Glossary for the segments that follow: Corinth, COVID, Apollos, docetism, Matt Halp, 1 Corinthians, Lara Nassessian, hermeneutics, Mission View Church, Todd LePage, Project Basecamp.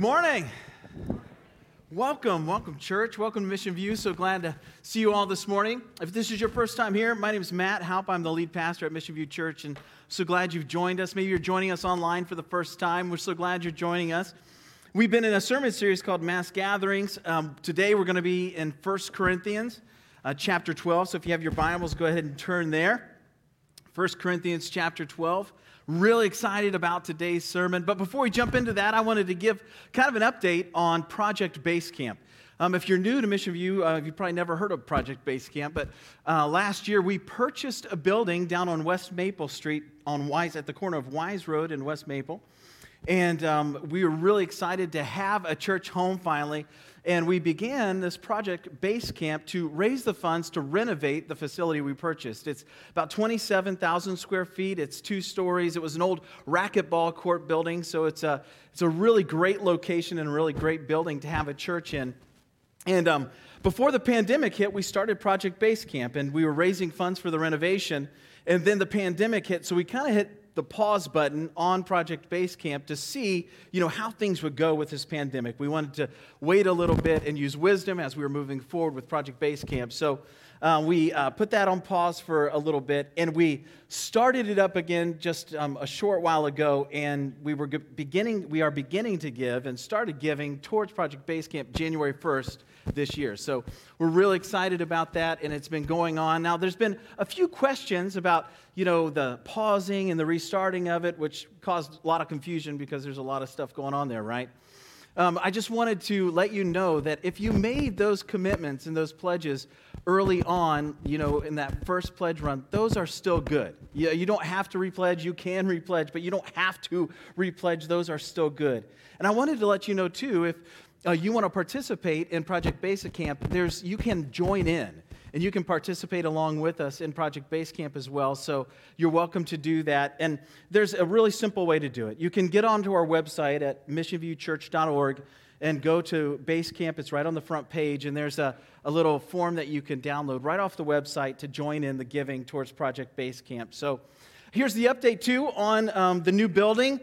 Good morning. Welcome, church. Welcome to Mission View. So glad to see you all this morning. If this is your first time here, my name is Matt Halp. I'm the lead pastor at Mission View Church, and I'm so glad you've joined us. Maybe you're joining us online for the first time. We're so glad you're joining us. We've been in a sermon series called Mass Gatherings. Today we're going to be in 1 Corinthians chapter 12. So if you have your Bibles, go ahead and turn there. 1 Corinthians chapter 12. Really excited about today's sermon. But before we jump into that, I wanted to give kind of an update on Project Basecamp. If you're new to Mission View, you've probably never heard of Project Basecamp, but last year we purchased a building down on West Maple Street on Wise, at the corner of Wise Road and West Maple. And we were really excited to have a church home finally. And we began this Project Basecamp to raise the funds to renovate the facility we purchased. It's about 27,000 square feet. It's 2 stories. It was an old racquetball court building, so it's a really great location and a really great building to have a church in. And before the pandemic hit, we started Project Basecamp, and we were raising funds for the renovation. And then the pandemic hit, so we kind of hit the pause button on Project Basecamp to see, how things would go with this pandemic. We wanted to wait a little bit and use wisdom as we were moving forward with Project Basecamp. So we put that on pause for a little bit, and we started it up again just a short while ago, and we are beginning to give and started giving towards Project Basecamp January 1st this year. So we're really excited about that, and it's been going on. Now, there's been a few questions about, the pausing and the restarting of it, which caused a lot of confusion because there's a lot of stuff going on there, right? I just wanted to let you know that if you made those commitments and those pledges early on, in that first pledge run, those are still good. You don't have to repledge. You can repledge, but you don't have to repledge. Those are still good. And I wanted to let you know, too, if you want to participate in Project Basecamp, you can join in. And you can participate along with us in Project Basecamp as well, so you're welcome to do that. And there's a really simple way to do it. You can get onto our website at missionviewchurch.org and go to Basecamp. It's right on the front page, and there's a little form that you can download right off the website to join in the giving towards Project Basecamp. So here's the update, too, on the new building.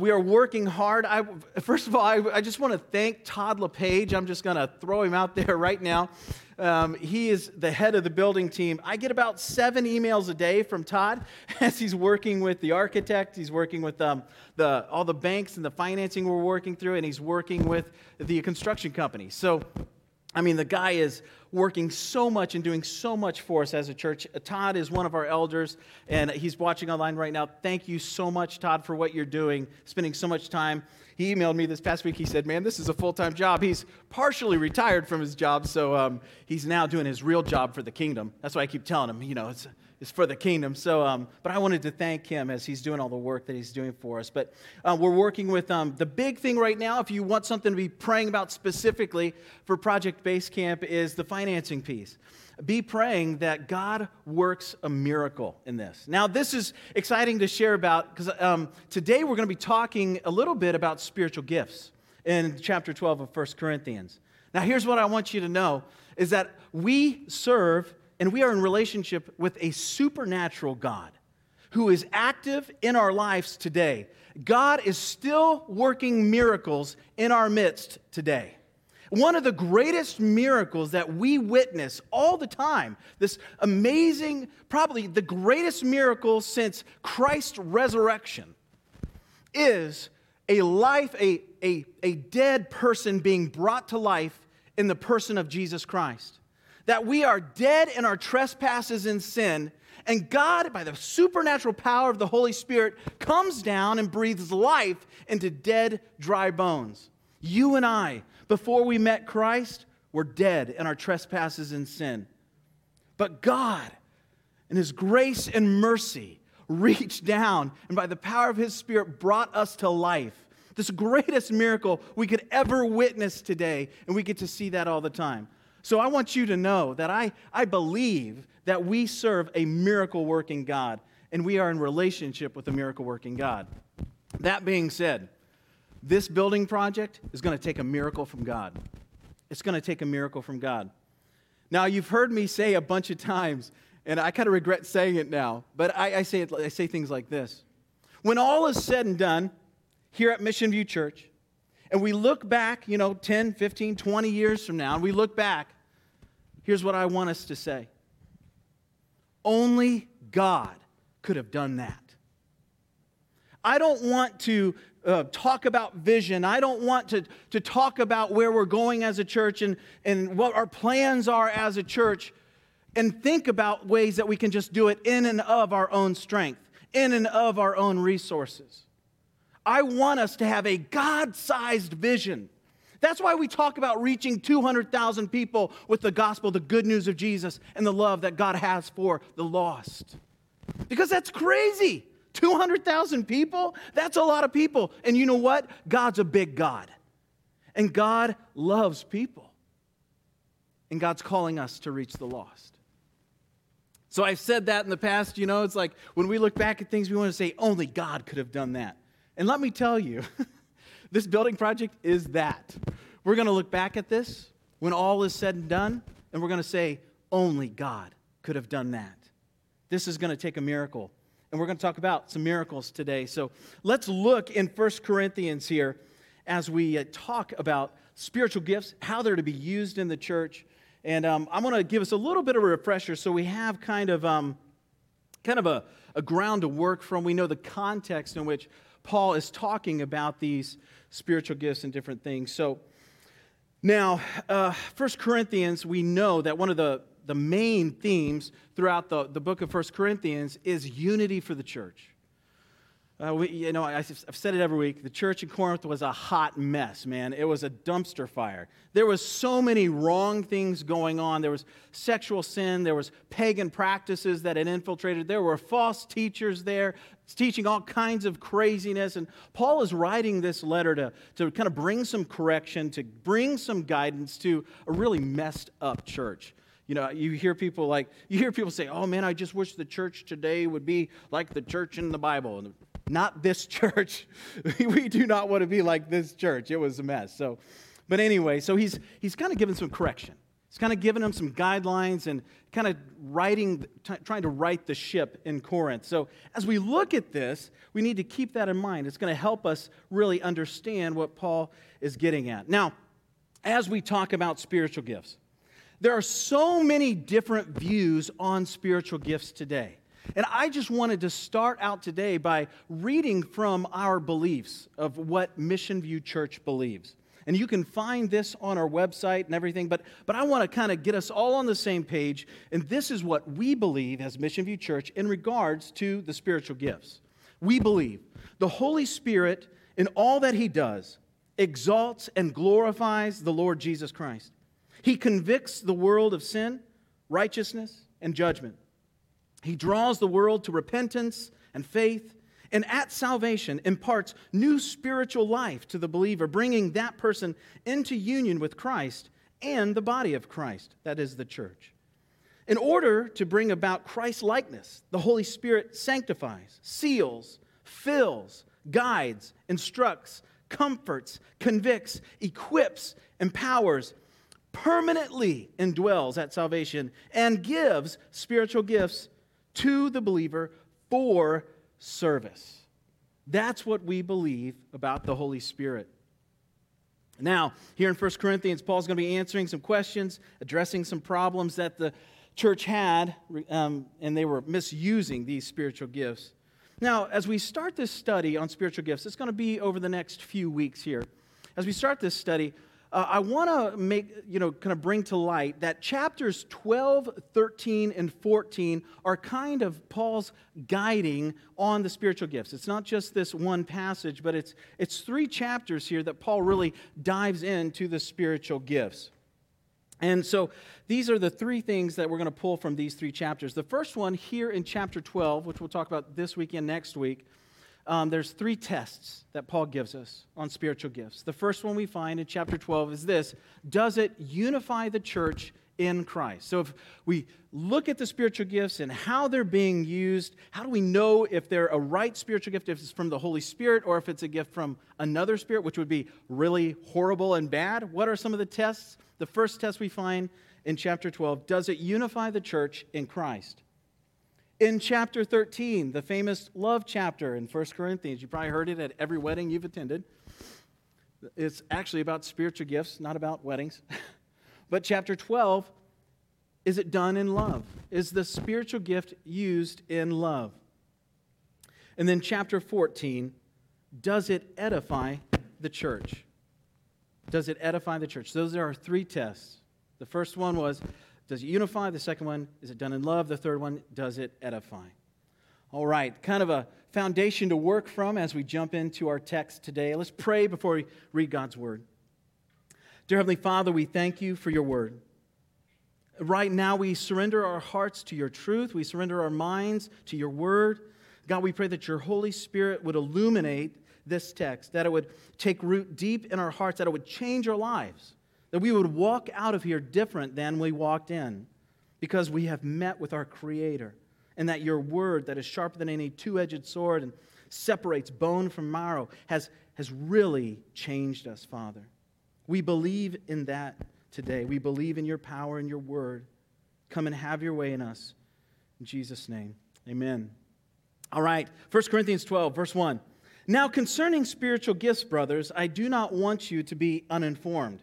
We are working hard. First of all, I just want to thank Todd LePage. I'm just going to throw him out there right now. He is the head of the building team. I get about 7 emails a day from Todd as he's working with the architect. He's working with all the banks and the financing we're working through, and he's working with the construction company. So, the guy is working so much and doing so much for us as a church. Todd is one of our elders, and he's watching online right now. Thank you so much, Todd, for what you're doing, spending so much time. He emailed me this past week. He said, man, this is a full-time job. He's partially retired from his job, so he's now doing his real job for the kingdom. That's why I keep telling him, it's for the kingdom. So, but I wanted to thank him as he's doing all the work that he's doing for us. But we're working with the big thing right now, if you want something to be praying about specifically for Project Basecamp, is the financing piece. Be praying that God works a miracle in this. Now, this is exciting to share about because today we're going to be talking a little bit about spiritual gifts in chapter 12 of 1 Corinthians. Now, here's what I want you to know is that we serve and we are in relationship with a supernatural God who is active in our lives today. God is still working miracles in our midst today. One of the greatest miracles that we witness all the time, this amazing, probably the greatest miracle since Christ's resurrection, is a dead person being brought to life in the person of Jesus Christ. That we are dead in our trespasses and sin, and God, by the supernatural power of the Holy Spirit, comes down and breathes life into dead, dry bones. You and I, before we met Christ, were dead in our trespasses and sin. But God, in His grace and mercy, reached down and by the power of His Spirit brought us to life. This greatest miracle we could ever witness today, and we get to see that all the time. So I want you to know that I believe that we serve a miracle-working God, and we are in relationship with a miracle-working God. That being said, this building project is going to take a miracle from God. It's going to take a miracle from God. Now, you've heard me say a bunch of times, and I kind of regret saying it now, but I say things like this. When all is said and done here at Mission View Church, And we look back, 10, 15, 20 years from now, and we look back, here's what I want us to say. Only God could have done that. I don't want to talk about vision. I don't want to talk about where we're going as a church and what our plans are as a church and think about ways that we can just do it in and of our own strength, in and of our own resources. I want us to have a God-sized vision. That's why we talk about reaching 200,000 people with the gospel, the good news of Jesus, and the love that God has for the lost. Because that's crazy. 200,000 people? That's a lot of people. And you know what? God's a big God. And God loves people. And God's calling us to reach the lost. So I've said that in the past, it's like when we look back at things, we want to say, only God could have done that. And let me tell you, this building project is that. We're going to look back at this when all is said and done, and we're going to say, only God could have done that. This is going to take a miracle. And we're going to talk about some miracles today. So let's look in 1 Corinthians here as we talk about spiritual gifts, how they're to be used in the church. And I'm going to give us a little bit of a refresher so we have kind of a ground to work from. We know the context in which Paul is talking about these spiritual gifts and different things. So now, 1 Corinthians, we know that one of the main themes throughout the book of 1 Corinthians is unity for the church. I've said it every week. The church in Corinth was a hot mess, man. It was a dumpster fire. There was so many wrong things going on. There was sexual sin. There was pagan practices that had infiltrated. There were false teachers there teaching all kinds of craziness. And Paul is writing this letter to kind of bring some correction, to bring some guidance to a really messed up church. You hear people say, oh man, I just wish the church today would be like the church in the Bible. And not this church. We do not want to be like this church. It was a mess. So he's kind of giving some correction. He's kind of giving them some guidelines and kind of trying to right the ship in Corinth. So as we look at this, we need to keep that in mind. It's going to help us really understand what Paul is getting at. Now, as we talk about spiritual gifts, there are so many different views on spiritual gifts today. And I just wanted to start out today by reading from our beliefs of what Mission View Church believes. And you can find this on our website and everything, but I want to kind of get us all on the same page. And this is what we believe as Mission View Church in regards to the spiritual gifts. We believe the Holy Spirit in all that He does exalts and glorifies the Lord Jesus Christ. He convicts the world of sin, righteousness, and judgment. He draws the world to repentance and faith, and at salvation imparts new spiritual life to the believer, bringing that person into union with Christ and the body of Christ, that is the church. In order to bring about Christ's likeness, the Holy Spirit sanctifies, seals, fills, guides, instructs, comforts, convicts, equips, empowers, permanently indwells at salvation, and gives spiritual gifts to the believer for service. That's what we believe about the Holy Spirit. Now, here in 1 Corinthians, Paul's going to be answering some questions, addressing some problems that the church had, and they were misusing these spiritual gifts. Now, as we start this study on spiritual gifts, it's going to be over the next few weeks here. As we start this study, I want to bring to light that chapters 12, 13, and 14 are kind of Paul's guiding on the spiritual gifts. It's not just this one passage, but it's three chapters here that Paul really dives into the spiritual gifts. And so these are the three things that we're going to pull from these three chapters. The first one here in chapter 12, which we'll talk about this week and next week, there's three tests that Paul gives us on spiritual gifts. The first one we find in chapter 12 is this: does it unify the church in Christ? So if we look at the spiritual gifts and how they're being used, how do we know if they're a right spiritual gift, if it's from the Holy Spirit or if it's a gift from another spirit, which would be really horrible and bad? What are some of the tests? The first test we find in chapter 12, does it unify the church in Christ? In chapter 13, the famous love chapter in 1 Corinthians, you probably heard it at every wedding you've attended, It's actually about spiritual gifts, not about weddings. But chapter 12, is it done in love? Is the spiritual gift used in love? And then chapter 14, does it edify the church? Does it edify the church? Those are our three tests. The first one was, does it unify? The second one, is it done in love? The third one, does it edify? All right, kind of a foundation to work from as we jump into our text today. Let's pray before we read God's word. Dear Heavenly Father, we thank you for your word. Right now, we surrender our hearts to your truth. We surrender our minds to your word. God, we pray that your Holy Spirit would illuminate this text, that it would take root deep in our hearts, that it would change our lives, that we would walk out of here different than we walked in because we have met with our Creator, and that your word that is sharper than any two-edged sword and separates bone from marrow has really changed us, Father. We believe in that today. We believe in your power and your word. Come and have your way in us. In Jesus' name, amen. All right, 1 Corinthians 12, verse 1. Now concerning spiritual gifts, brothers, I do not want you to be uninformed.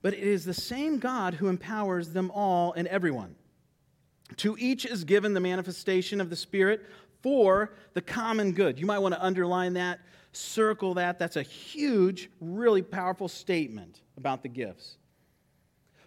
But it is the same God who empowers them all and everyone. To each is given the manifestation of the Spirit for the common good. You might want to underline that, circle that. That's a huge, really powerful statement about the gifts.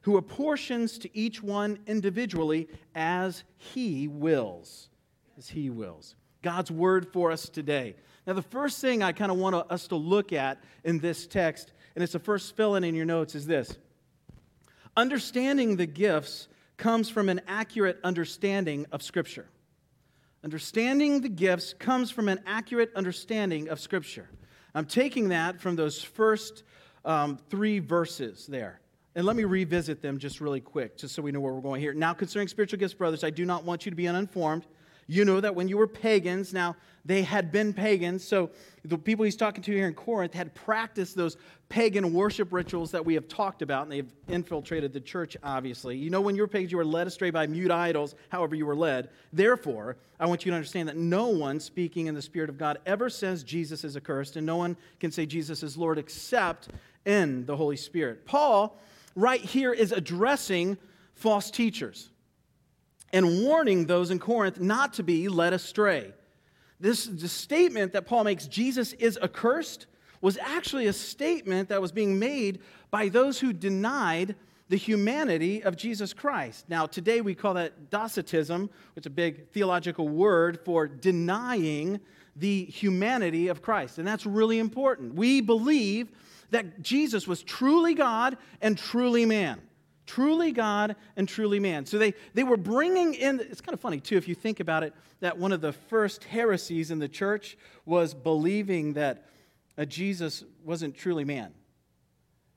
who apportions to each one individually as he wills. As he wills. God's word for us today. Now, the first thing I kind of want us to look at in this text, and it's the first fill-in in your notes, is this. Understanding the gifts comes from an accurate understanding of Scripture. Understanding the gifts comes from an accurate understanding of Scripture. I'm taking that from those first three verses there. And let me revisit them just really quick, just so we know where we're going here. Now, concerning spiritual gifts, brothers, I do not want you to be uninformed. You know that when you were pagans, now they had been pagans, so the people he's talking to here in Corinth had practiced those pagan worship rituals that we have talked about, and they've infiltrated the church, obviously. You know, when you were pagans, you were led astray by mute idols, however you were led. Therefore, I want you to understand that no one speaking in the Spirit of God ever says Jesus is accursed, and no one can say Jesus is Lord except in the Holy Spirit. Paul, right here, is addressing false teachers and warning those in Corinth not to be led astray. This statement that Paul makes, Jesus is accursed, was actually a statement that was being made by those who denied the humanity of Jesus Christ. Now, today we call that docetism, which is a big theological word for denying the humanity of Christ. And that's really important. We believe that Jesus was truly God and truly man. Truly God and truly man. So they were bringing in, it's kind of funny too if you think about it, that one of the first heresies in the church was believing that Jesus wasn't truly man.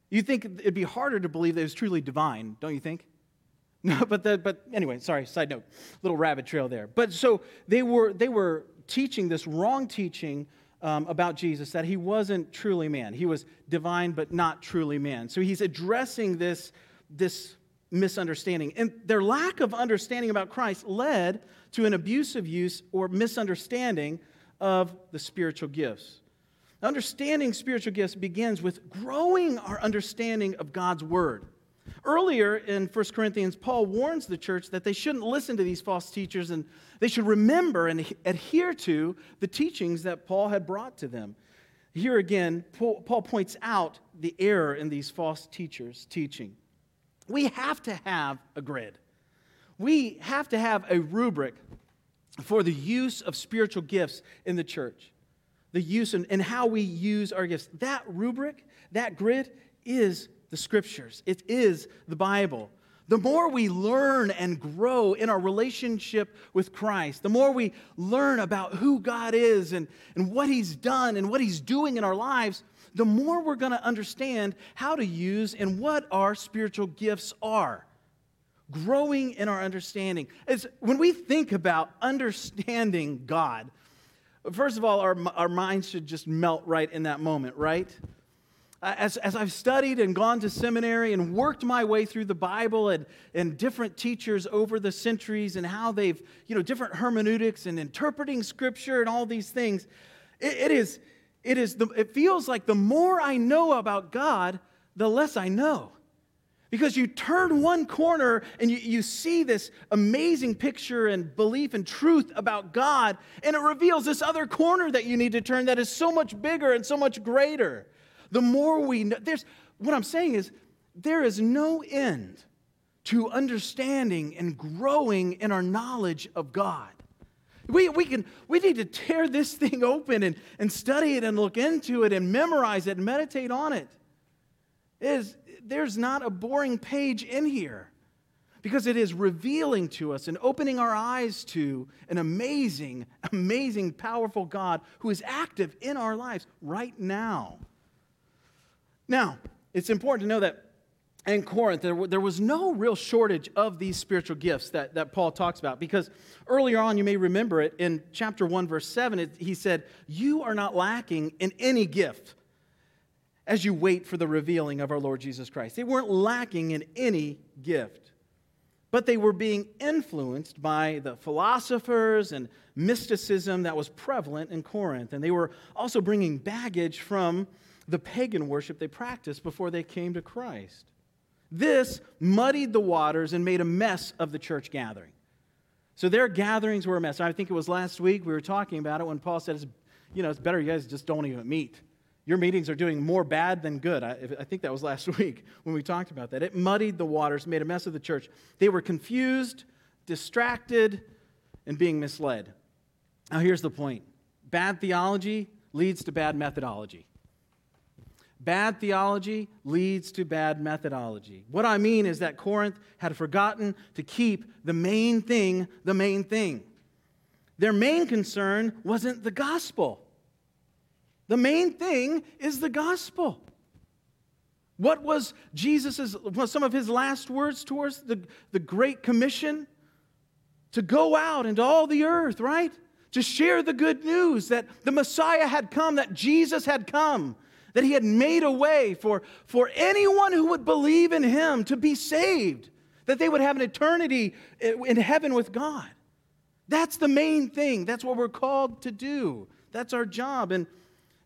You'd think it'd be harder to believe that he was truly divine, don't you think? No, but anyway, sorry, side note, little rabbit trail there. But so they were teaching this wrong teaching about Jesus, that he wasn't truly man. He was divine but not truly man. So he's addressing this misunderstanding. And their lack of understanding about Christ led to an abusive use or misunderstanding of the spiritual gifts. Understanding spiritual gifts begins with growing our understanding of God's word. Earlier in 1 Corinthians, Paul warns the church that they shouldn't listen to these false teachers and they should remember and adhere to the teachings that Paul had brought to them. Here again, Paul points out the error in these false teachers' teaching. we have to have a grid. We have to have a rubric for the use of spiritual gifts in the church, the use and how we use our gifts. That rubric, that grid, is the Scriptures. It is the Bible. The more we learn and grow in our relationship with Christ, the more we learn about who God is and what He's done and what He's doing in our lives, the more we're going to understand how to use and what our spiritual gifts are. Growing in our understanding. When we think about understanding God, first of all, our minds should just melt right in that moment, right? As I've studied and gone to seminary and worked my way through the Bible and different teachers over the centuries and how they've, different hermeneutics and interpreting Scripture and all these things, it feels like the more I know about God, the less I know. Because you turn one corner and you see this amazing picture and belief and truth about God, and it reveals this other corner that you need to turn that is so much bigger and so much greater. The more we know, what I'm saying is there is no end to understanding and growing in our knowledge of God. We need to tear this thing open and study it and look into it and memorize it and meditate on it. There's not a boring page in here because it is revealing to us and opening our eyes to an amazing, amazing, powerful God who is active in our lives right now. Now, it's important to know that in Corinth, there was no real shortage of these spiritual gifts that Paul talks about, because earlier on, you may remember it, in chapter 1, verse 7, he said, "You are not lacking in any gift as you wait for the revealing of our Lord Jesus Christ." They weren't lacking in any gift, but they were being influenced by the philosophers and mysticism that was prevalent in Corinth, and they were also bringing baggage from the pagan worship they practiced before they came to Christ. This muddied the waters and made a mess of the church gathering. So their gatherings were a mess. I think it was last week we were talking about it when Paul said, it's better you guys just don't even meet. Your meetings are doing more bad than good. I think that was last week when we talked about that. It muddied the waters, made a mess of the church. They were confused, distracted, and being misled. Now here's the point. Bad theology leads to bad methodology. Bad theology leads to bad methodology. What I mean is that Corinth had forgotten to keep the main thing the main thing. Their main concern wasn't the gospel. The main thing is the gospel. What was some of his last words towards the Great Commission? To go out into all the earth, right? To share the good news that the Messiah had come, that Jesus had come, that he had made a way for anyone who would believe in him to be saved, that they would have an eternity in heaven with God. That's the main thing. That's what we're called to do. That's our job. And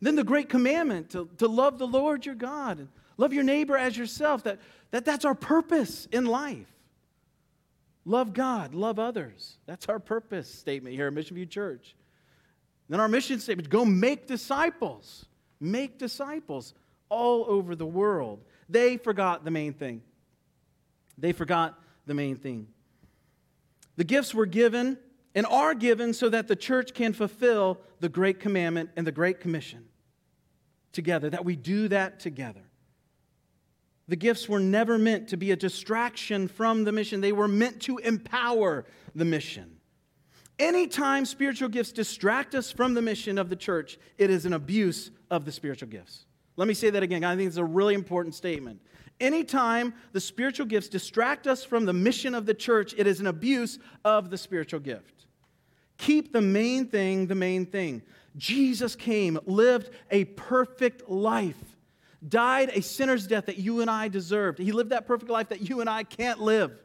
then the great commandment to love the Lord your God and love your neighbor as yourself, that's our purpose in life. Love God, love others. That's our purpose statement here at Mission View Church. And then our mission statement, go make disciples. Make disciples all over the world. They forgot the main thing. They forgot the main thing. The gifts were given and are given so that the church can fulfill the Great Commandment and the Great Commission together, that we do that together. The gifts were never meant to be a distraction from the mission. They were meant to empower the mission. Anytime spiritual gifts distract us from the mission of the church, it is an abuse of the spiritual gifts. Let me say that again. I think it's a really important statement. Anytime the spiritual gifts distract us from the mission of the church, it is an abuse of the spiritual gift. Keep the main thing the main thing. Jesus came, lived a perfect life, died a sinner's death that you and I deserved. He lived that perfect life that you and I can't live.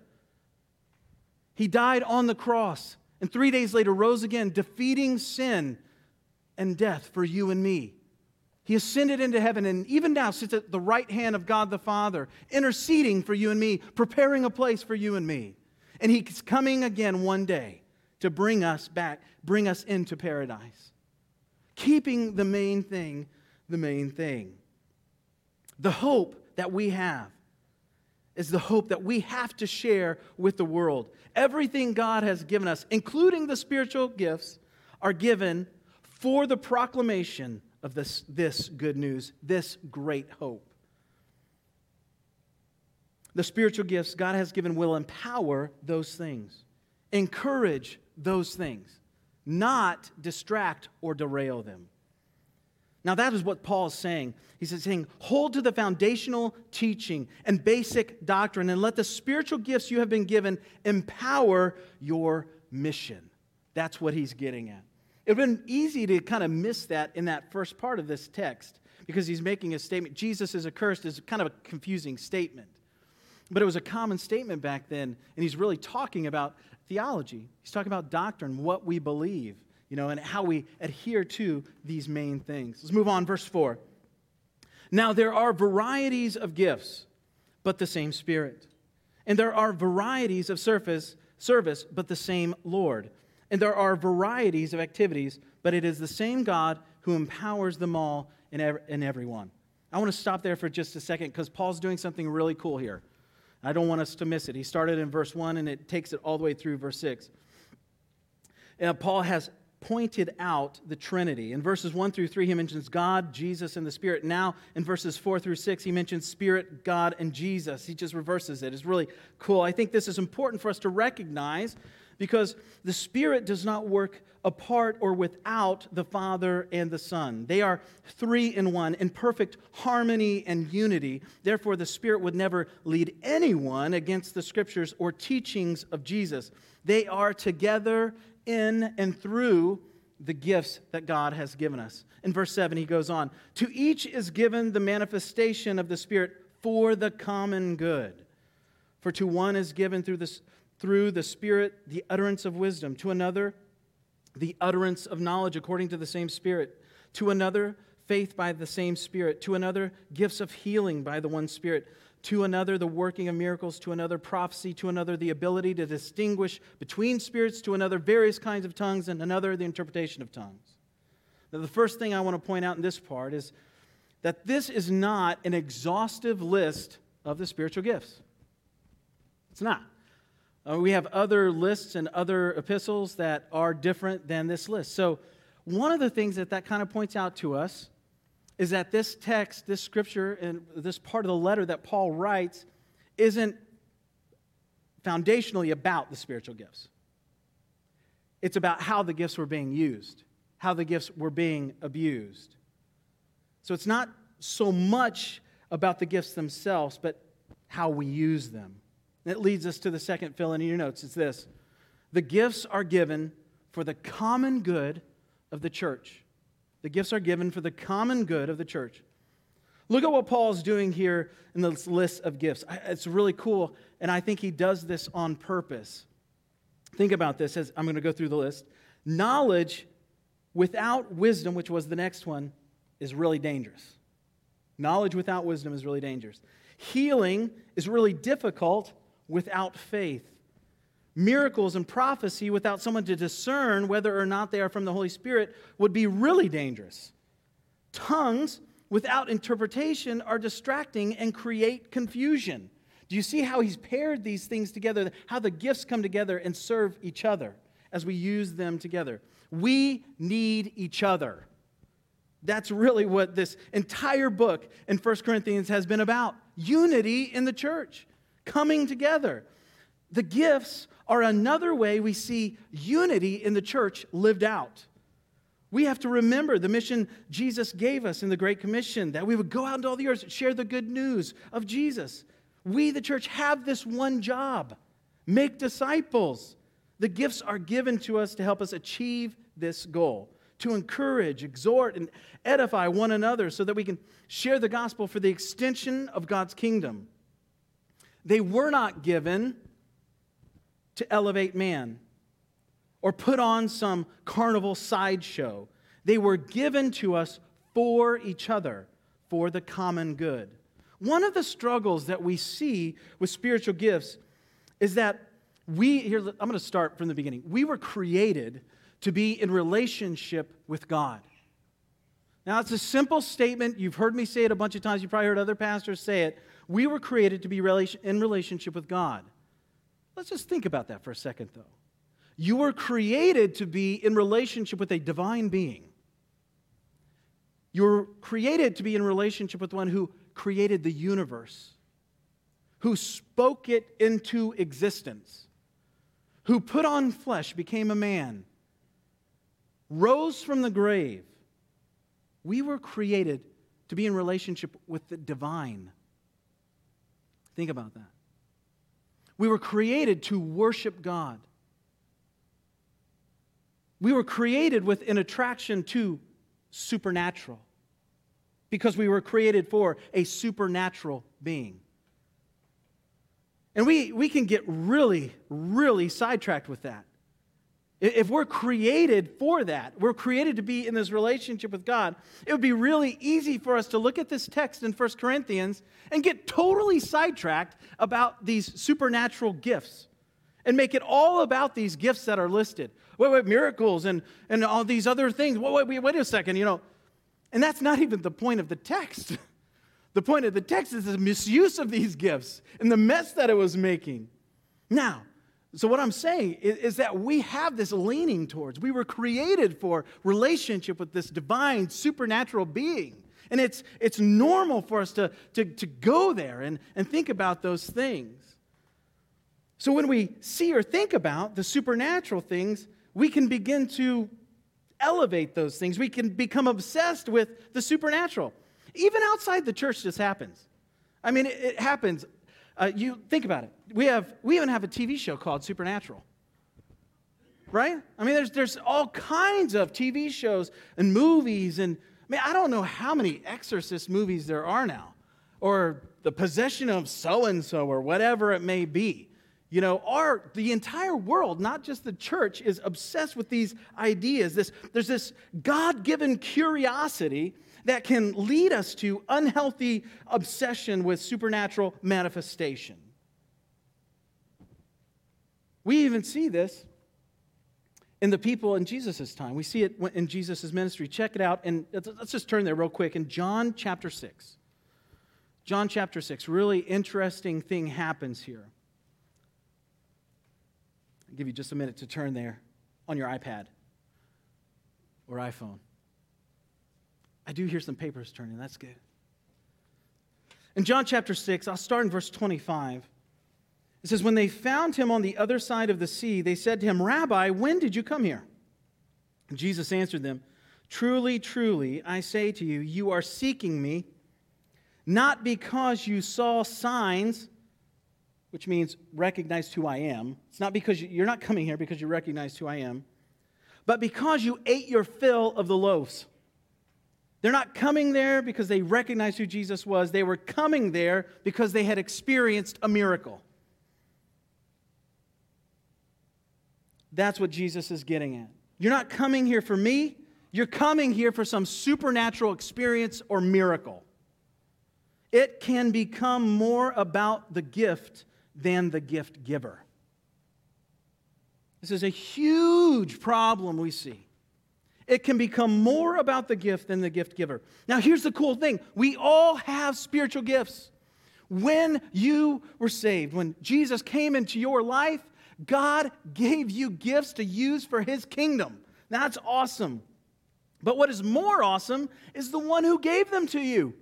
He died on the cross, and 3 days later rose again, defeating sin and death for you and me. He ascended into heaven and even now sits at the right hand of God the Father, interceding for you and me, preparing a place for you and me. And He's coming again one day to bring us back, bring us into paradise. Keeping the main thing the main thing. The hope that we have is the hope that we have to share with the world. Everything God has given us, including the spiritual gifts, are given for the proclamation of this good news, this great hope. The spiritual gifts God has given will empower those things, encourage those things, not distract or derail them. Now that is what Paul is saying. He's saying, hold to the foundational teaching and basic doctrine and let the spiritual gifts you have been given empower your mission. That's what he's getting at. It would have been easy to kind of miss that in that first part of this text because he's making a statement. Jesus is accursed is kind of a confusing statement. But it was a common statement back then, and he's really talking about theology. He's talking about doctrine, what we believe, and how we adhere to these main things. Let's move on, verse 4. Now there are varieties of gifts, but the same Spirit. And there are varieties of service, but the same Lord. And there are varieties of activities, but it is the same God who empowers them all and everyone. I want to stop there for just a second because Paul's doing something really cool here. I don't want us to miss it. He started in verse 1, and it takes it all the way through verse 6. And Paul has pointed out the Trinity. In verses 1 through 3, he mentions God, Jesus, and the Spirit. Now, in verses 4 through 6, he mentions Spirit, God, and Jesus. He just reverses it. It's really cool. I think this is important for us to recognize because the Spirit does not work apart or without the Father and the Son. They are three in one, in perfect harmony and unity. Therefore, the Spirit would never lead anyone against the Scriptures or teachings of Jesus. They are together in and through the gifts that God has given us. In verse 7, he goes on, to each is given the manifestation of the Spirit for the common good. For to one is given through the Spirit the utterance of wisdom, to another the utterance of knowledge according to the same Spirit, to another faith by the same Spirit, to another gifts of healing by the one Spirit, to another the working of miracles, to another prophecy, to another the ability to distinguish between spirits, to another various kinds of tongues, and another the interpretation of tongues. Now the first thing I want to point out in this part is that this is not an exhaustive list of the spiritual gifts. It's not. We have other lists and other epistles that are different than this list. So one of the things that kind of points out to us is that this text, this scripture, and this part of the letter that Paul writes isn't foundationally about the spiritual gifts. It's about how the gifts were being used, how the gifts were being abused. So it's not so much about the gifts themselves, but how we use them. That leads us to the second fill in your notes. It's this. The gifts are given for the common good of the church. The gifts are given for the common good of the church. Look at what Paul's doing here in this list of gifts. It's really cool, and I think he does this on purpose. Think about this as I'm going to go through the list. Knowledge without wisdom, which was the next one, is really dangerous. Knowledge without wisdom is really dangerous. Healing is really difficult without faith. Miracles and prophecy without someone to discern whether or not they are from the Holy Spirit would be really dangerous. Tongues without interpretation are distracting and create confusion. Do you see how he's paired these things together, how the gifts come together and serve each other as we use them together? We need each other. That's really what this entire book in 1 Corinthians has been about. Unity in the church. Coming together. The gifts are another way we see unity in the church lived out. We have to remember the mission Jesus gave us in the Great Commission, that we would go out into all the earth and share the good news of Jesus. We, the church, have this one job. Make disciples. The gifts are given to us to help us achieve this goal, to encourage, exhort, and edify one another so that we can share the gospel for the extension of God's kingdom. They were not given to elevate man or put on some carnival sideshow. They were given to us for each other, for the common good. One of the struggles that we see with spiritual gifts is that I'm going to start from the beginning. We were created to be in relationship with God. Now, it's a simple statement. You've heard me say it a bunch of times. You probably heard other pastors say it. We were created to be in relationship with God. Let's just think about that for a second, though. You were created to be in relationship with a divine being. You were created to be in relationship with one who created the universe, who spoke it into existence, who put on flesh, became a man, rose from the grave. We were created to be in relationship with the divine. Think about that. We were created to worship God. We were created with an attraction to supernatural because we were created for a supernatural being. And we can get really, really sidetracked with that. If we're created for that, we're created to be in this relationship with God, it would be really easy for us to look at this text in 1 Corinthians and get totally sidetracked about these supernatural gifts and make it all about these gifts that are listed. Wait, miracles and all these other things. Wait a second, And that's not even the point of the text. The point of the text is the misuse of these gifts and the mess that it was making. Now, so what I'm saying is that we have this leaning towards. We were created for relationship with this divine, supernatural being. And it's normal for us to go there and think about those things. So when we see or think about the supernatural things, we can begin to elevate those things. We can become obsessed with the supernatural. Even outside the church, this happens. I mean, it happens. You think about it. We even have a TV show called Supernatural, right? I mean, there's all kinds of TV shows and movies, and I mean, I don't know how many exorcist movies there are now, or the possession of so and so, or whatever it may be. Our the entire world, not just the church, is obsessed with these ideas. There's this God-given curiosity that can lead us to unhealthy obsession with supernatural manifestation. We even see this in the people in Jesus' time. We see it in Jesus' ministry. Check it out, and let's just turn there real quick. In John chapter 6. John chapter 6, really interesting thing happens here. I'll give you just a minute to turn there on your iPad or iPhone. I do hear some papers turning. That's good. In John chapter 6, I'll start in verse 25. It says, "When they found him on the other side of the sea, they said to him, 'Rabbi, when did you come here?' And Jesus answered them, 'Truly, truly, I say to you, you are seeking me, not because you saw signs,'" which means recognized who I am. It's not because you're not coming here because you recognized who I am, "but because you ate your fill of the loaves." They're not coming there because they recognized who Jesus was. They were coming there because they had experienced a miracle. That's what Jesus is getting at. You're not coming here for me. You're coming here for some supernatural experience or miracle. It can become more about the gift than the gift giver. This is a huge problem we see. It can become more about the gift than the gift giver. Now, here's the cool thing. We all have spiritual gifts. When you were saved, when Jesus came into your life, God gave you gifts to use for His kingdom. That's awesome. But what is more awesome is the one who gave them to you.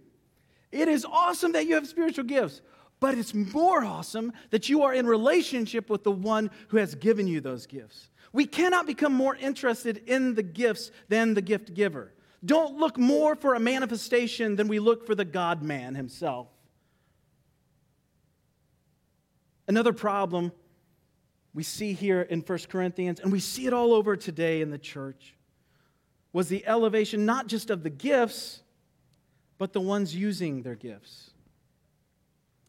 It is awesome that you have spiritual gifts, but it's more awesome that you are in relationship with the one who has given you those gifts. We cannot become more interested in the gifts than the gift giver. Don't look more for a manifestation than we look for the God-man himself. Another problem we see here in 1 Corinthians, and we see it all over today in the church, was the elevation not just of the gifts, but the ones using their gifts.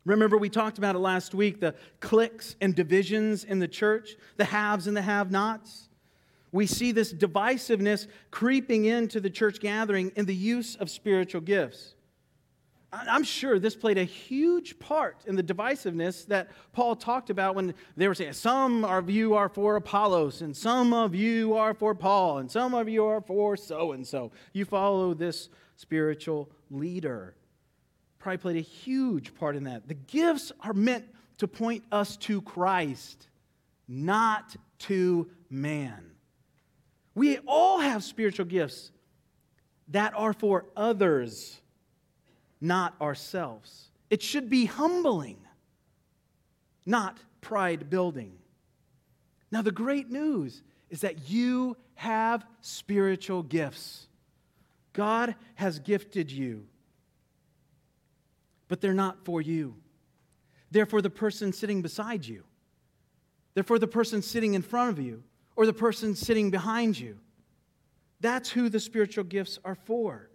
Remember, we talked about it last week, the cliques and divisions in the church, the haves and the have-nots. We see this divisiveness creeping into the church gathering in the use of spiritual gifts. I'm sure this played a huge part in the divisiveness that Paul talked about when they were saying, some of you are for Apollos, and some of you are for Paul, and some of you are for so-and-so. You follow this spiritual leader. Probably played a huge part in that. The gifts are meant to point us to Christ, not to man. We all have spiritual gifts that are for others, not ourselves. It should be humbling, not pride building. Now, the great news is that you have spiritual gifts. God has gifted you, but they're not for you. They're for the person sitting beside you. They're for the person sitting in front of you or the person sitting behind you. That's who the spiritual gifts are for.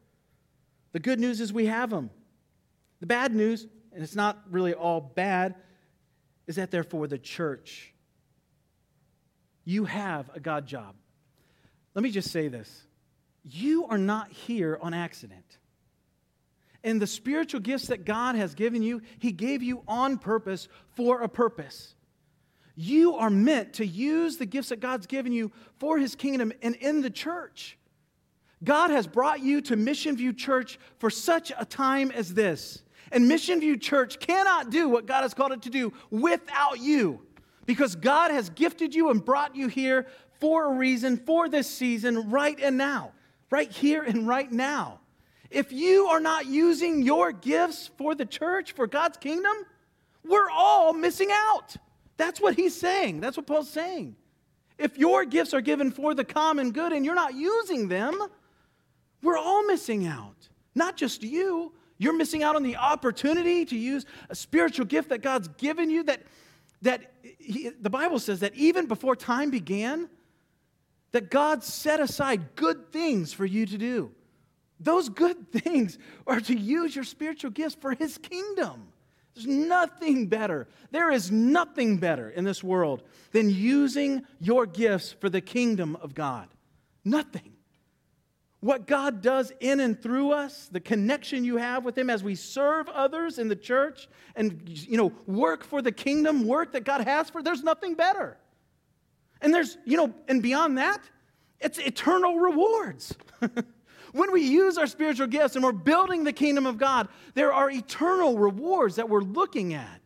The good news is we have them. The bad news, and it's not really all bad, is that they're for the church. You have a God job. Let me just say this. You are not here on accident. And the spiritual gifts that God has given you, He gave you on purpose for a purpose. You are meant to use the gifts that God's given you for His kingdom and in the church. God has brought you to Mission View Church for such a time as this. And Mission View Church cannot do what God has called it to do without you, because God has gifted you and brought you here for a reason, for this season, right and now, right here and right now. If you are not using your gifts for the church, for God's kingdom, we're all missing out. That's what he's saying. That's what Paul's saying. If your gifts are given for the common good and you're not using them, we're all missing out. Not just you. You're missing out on the opportunity to use a spiritual gift that God's given you that the Bible says that even before time began, that God set aside good things for you to do. Those good things are to use your spiritual gifts for His kingdom. There's nothing better. There is nothing better in this world than using your gifts for the kingdom of God. Nothing. What God does in and through us, the connection you have with Him as we serve others in the church and, work for the kingdom, work that God has for, there's nothing better. And there's, and beyond that, it's eternal rewards. When we use our spiritual gifts and we're building the kingdom of God, there are eternal rewards that we're looking at.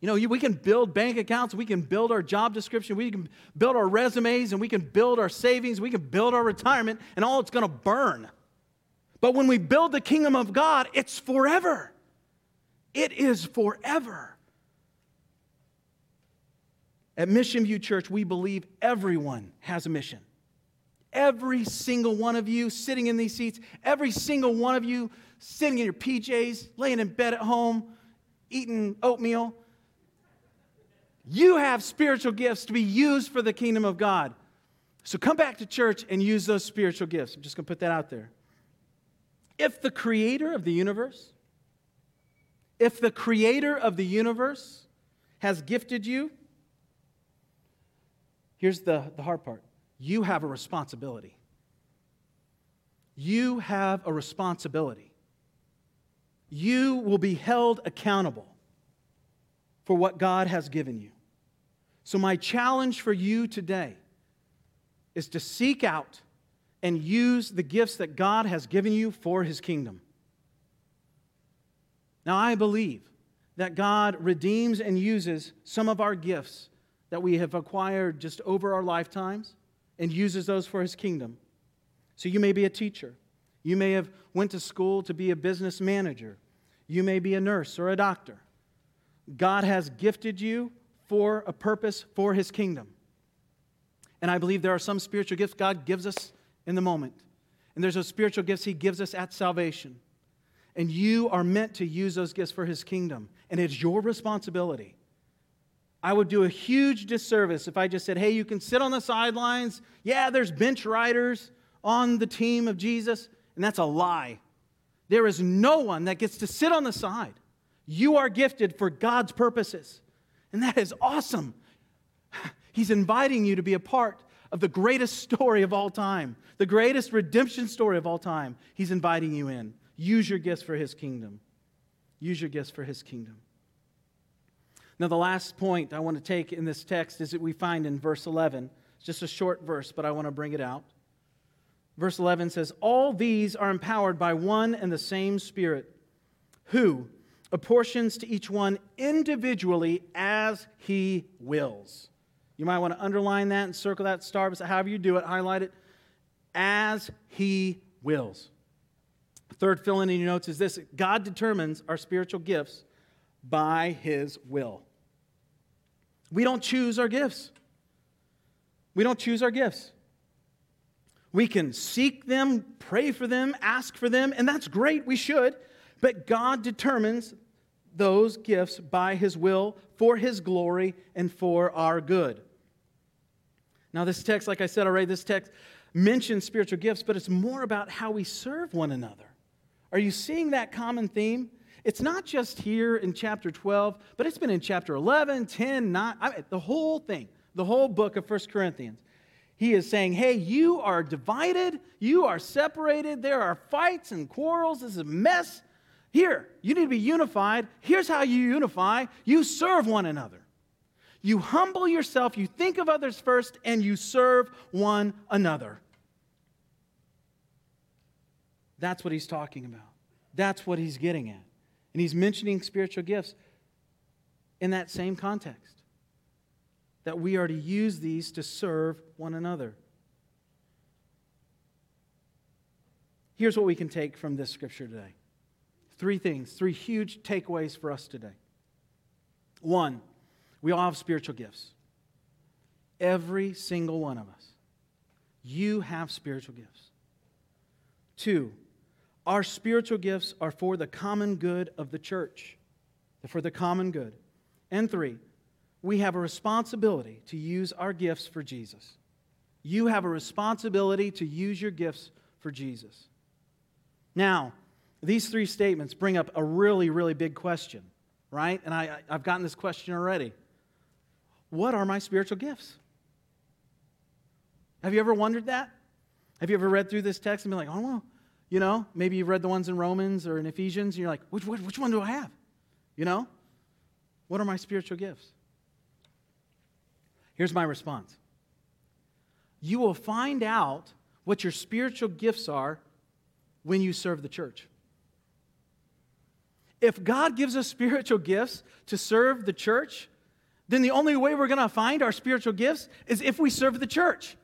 We can build bank accounts, we can build our job description, we can build our resumes, and we can build our savings, we can build our retirement, and all it's going to burn. But when we build the kingdom of God, it's forever. It is forever. At Mission View Church, we believe everyone has a mission. Every single one of you sitting in these seats, every single one of you sitting in your PJs, laying in bed at home, eating oatmeal, you have spiritual gifts to be used for the kingdom of God. So come back to church and use those spiritual gifts. I'm just going to put that out there. If the creator of the universe has gifted you, here's the hard part. You have a responsibility. You have a responsibility. You will be held accountable for what God has given you. So my challenge for you today is to seek out and use the gifts that God has given you for His kingdom. Now, I believe that God redeems and uses some of our gifts that we have acquired just over our lifetimes, and uses those for His kingdom. So you may be a teacher. You may have went to school to be a business manager. You may be a nurse or a doctor. God has gifted you for a purpose for His kingdom. And I believe there are some spiritual gifts God gives us in the moment. And there's those spiritual gifts He gives us at salvation. And you are meant to use those gifts for His kingdom. And it's your responsibility. I would do a huge disservice if I just said, hey, you can sit on the sidelines. Yeah, there's bench riders on the team of Jesus. And that's a lie. There is no one that gets to sit on the side. You are gifted for God's purposes. And that is awesome. He's inviting you to be a part of the greatest story of all time, the greatest redemption story of all time. He's inviting you in. Use your gifts for his kingdom. Use your gifts for his kingdom. Now, the last point I want to take in this text is that we find in verse 11. It's just a short verse, but I want to bring it out. Verse 11 says, all these are empowered by one and the same Spirit, who apportions to each one individually as he wills. You might want to underline that and circle that, star, however you do it, highlight it. As he wills. The third fill-in in your notes is this: God determines our spiritual gifts by his will. We don't choose our gifts. We don't choose our gifts. We can seek them, pray for them, ask for them, and that's great, we should. But God determines those gifts by his will, for his glory, and for our good. Now this text, like I said already, this text mentions spiritual gifts, but it's more about how we serve one another. Are you seeing that common theme? It's not just here in chapter 12, but it's been in chapter 11, 10, 9, the whole thing, the whole book of 1 Corinthians. He is saying, hey, you are divided, you are separated, there are fights and quarrels, this is a mess. Here, you need to be unified. Here's how you unify. You serve one another. You humble yourself, you think of others first, and you serve one another. That's what he's talking about. That's what he's getting at. And he's mentioning spiritual gifts in that same context, that we are to use these to serve one another. Here's what we can take from this scripture today. Three things, three huge takeaways for us today. One, we all have spiritual gifts. Every single one of us. You have spiritual gifts. Two, our spiritual gifts are for the common good of the church. They're for the common good. And three, we have a responsibility to use our gifts for Jesus. You have a responsibility to use your gifts for Jesus. Now, these three statements bring up a really, really big question, right? And I've gotten this question already. What are my spiritual gifts? Have you ever wondered that? Have you ever read through this text and been like, oh, well, you know, maybe you've read the ones in Romans or in Ephesians, and you're like, which one do I have? You know? What are my spiritual gifts? Here's my response. You will find out what your spiritual gifts are when you serve the church. If God gives us spiritual gifts to serve the church, then the only way we're going to find our spiritual gifts is if we serve the church.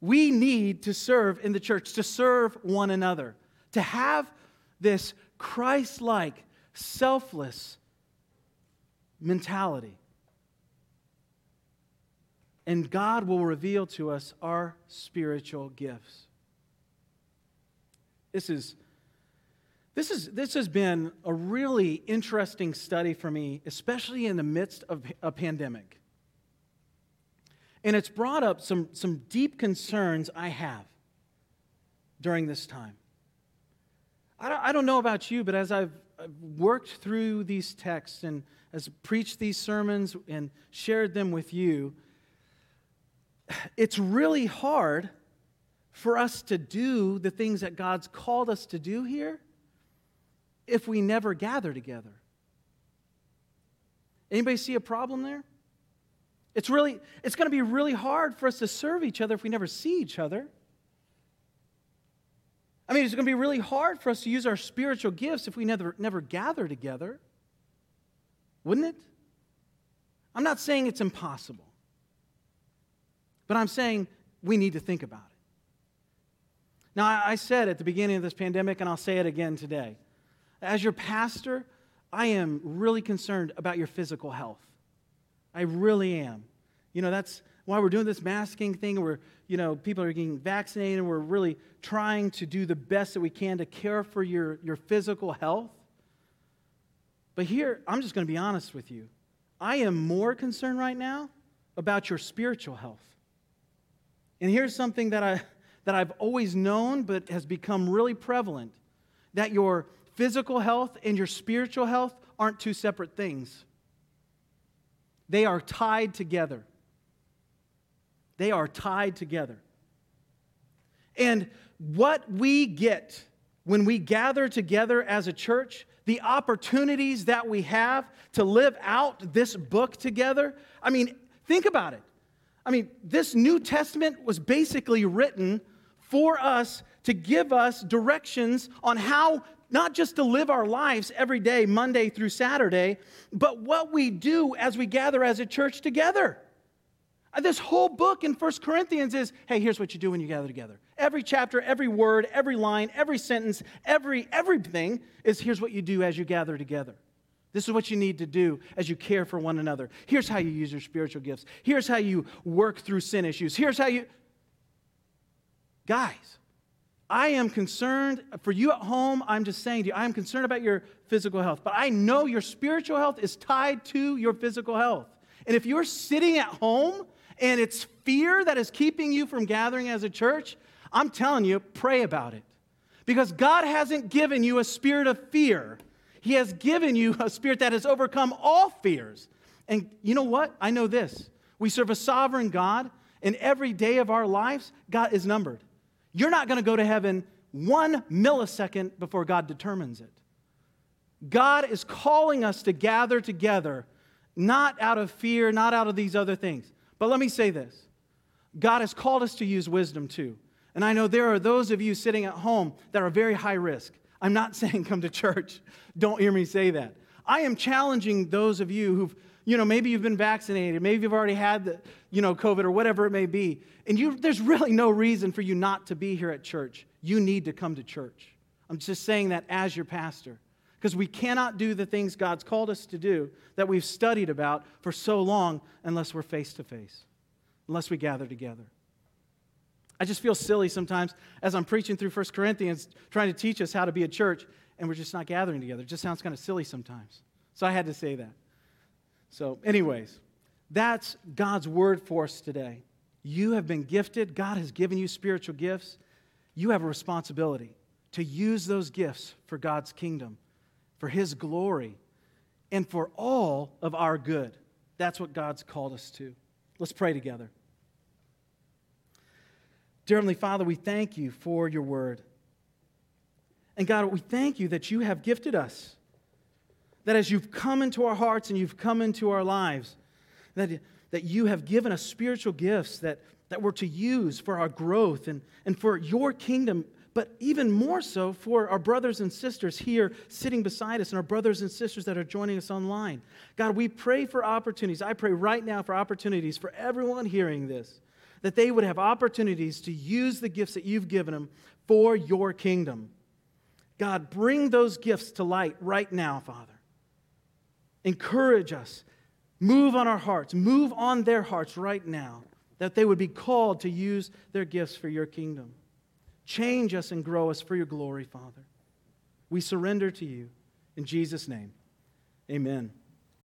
We need to serve in the church, to serve one another, to have this Christ-like, selfless mentality. And God will reveal to us our spiritual gifts. This has been a really interesting study for me, especially in the midst of a pandemic. And it's brought up some deep concerns I have during this time. I don't know about you, but as I've worked through these texts and as I've preached these sermons and shared them with you, it's really hard for us to do the things that God's called us to do here if we never gather together. Anybody see a problem there? It's going to be really hard for us to serve each other if we never see each other. I mean, it's going to be really hard for us to use our spiritual gifts if we never gather together. Wouldn't it? I'm not saying it's impossible. But I'm saying we need to think about it. Now, I said at the beginning of this pandemic, and I'll say it again today, as your pastor, I am really concerned about your physical health. I really am. You know, that's why we're doing this masking thing. We're, you know, people are getting vaccinated. We're really trying to do the best that we can to care for your physical health. But here, I'm just going to be honest with you. I am more concerned right now about your spiritual health. And here's something that I've always known but has become really prevalent, that your physical health and your spiritual health aren't two separate things. They are tied together. They are tied together. And what we get when we gather together as a church, the opportunities that we have to live out this book together, I mean, think about it. I mean, this New Testament was basically written for us to give us directions on how not just to live our lives every day, Monday through Saturday, but what we do as we gather as a church together. This whole book in 1 Corinthians is, hey, here's what you do when you gather together. Every chapter, every word, every line, every sentence, everything is here's what you do as you gather together. This is what you need to do as you care for one another. Here's how you use your spiritual gifts. Here's how you work through sin issues. Here's how you... Guys, I am concerned, for you at home, I'm just saying to you, I am concerned about your physical health, but I know your spiritual health is tied to your physical health. And if you're sitting at home and it's fear that is keeping you from gathering as a church, I'm telling you, pray about it. Because God hasn't given you a spirit of fear. He has given you a spirit that has overcome all fears. And you know what? I know this. We serve a sovereign God, and every day of our lives, God is numbered. You're not going to go to heaven 1 millisecond before God determines it. God is calling us to gather together, not out of fear, not out of these other things. But let me say this. God has called us to use wisdom too. And I know there are those of you sitting at home that are very high risk. I'm not saying come to church. Don't hear me say that. I am challenging those of you who've, maybe you've been vaccinated, maybe you've already had the, COVID or whatever it may be. And there's really no reason for you not to be here at church. You need to come to church. I'm just saying that as your pastor. Because we cannot do the things God's called us to do that we've studied about for so long unless we're face to face, unless we gather together. I just feel silly sometimes as I'm preaching through 1 Corinthians trying to teach us how to be a church, and we're just not gathering together. It just sounds kind of silly sometimes. So I had to say that. So anyways, that's God's word for us today. You have been gifted. God has given you spiritual gifts. You have a responsibility to use those gifts for God's kingdom, for His glory, and for all of our good. That's what God's called us to. Let's pray together. Dear Heavenly Father, we thank you for your word. And God, we thank you that you have gifted us, that as you've come into our hearts and you've come into our lives, that you have given us spiritual gifts that we're to use for our growth and for your kingdom, but even more so for our brothers and sisters here sitting beside us and our brothers and sisters that are joining us online. God, we pray for opportunities. I pray right now for opportunities for everyone hearing this, that they would have opportunities to use the gifts that you've given them for your kingdom. God, bring those gifts to light right now, Father. Encourage us. Move on our hearts. Move on their hearts right now, that they would be called to use their gifts for your kingdom. Change us and grow us for your glory, Father. We surrender to you. In Jesus' name, amen.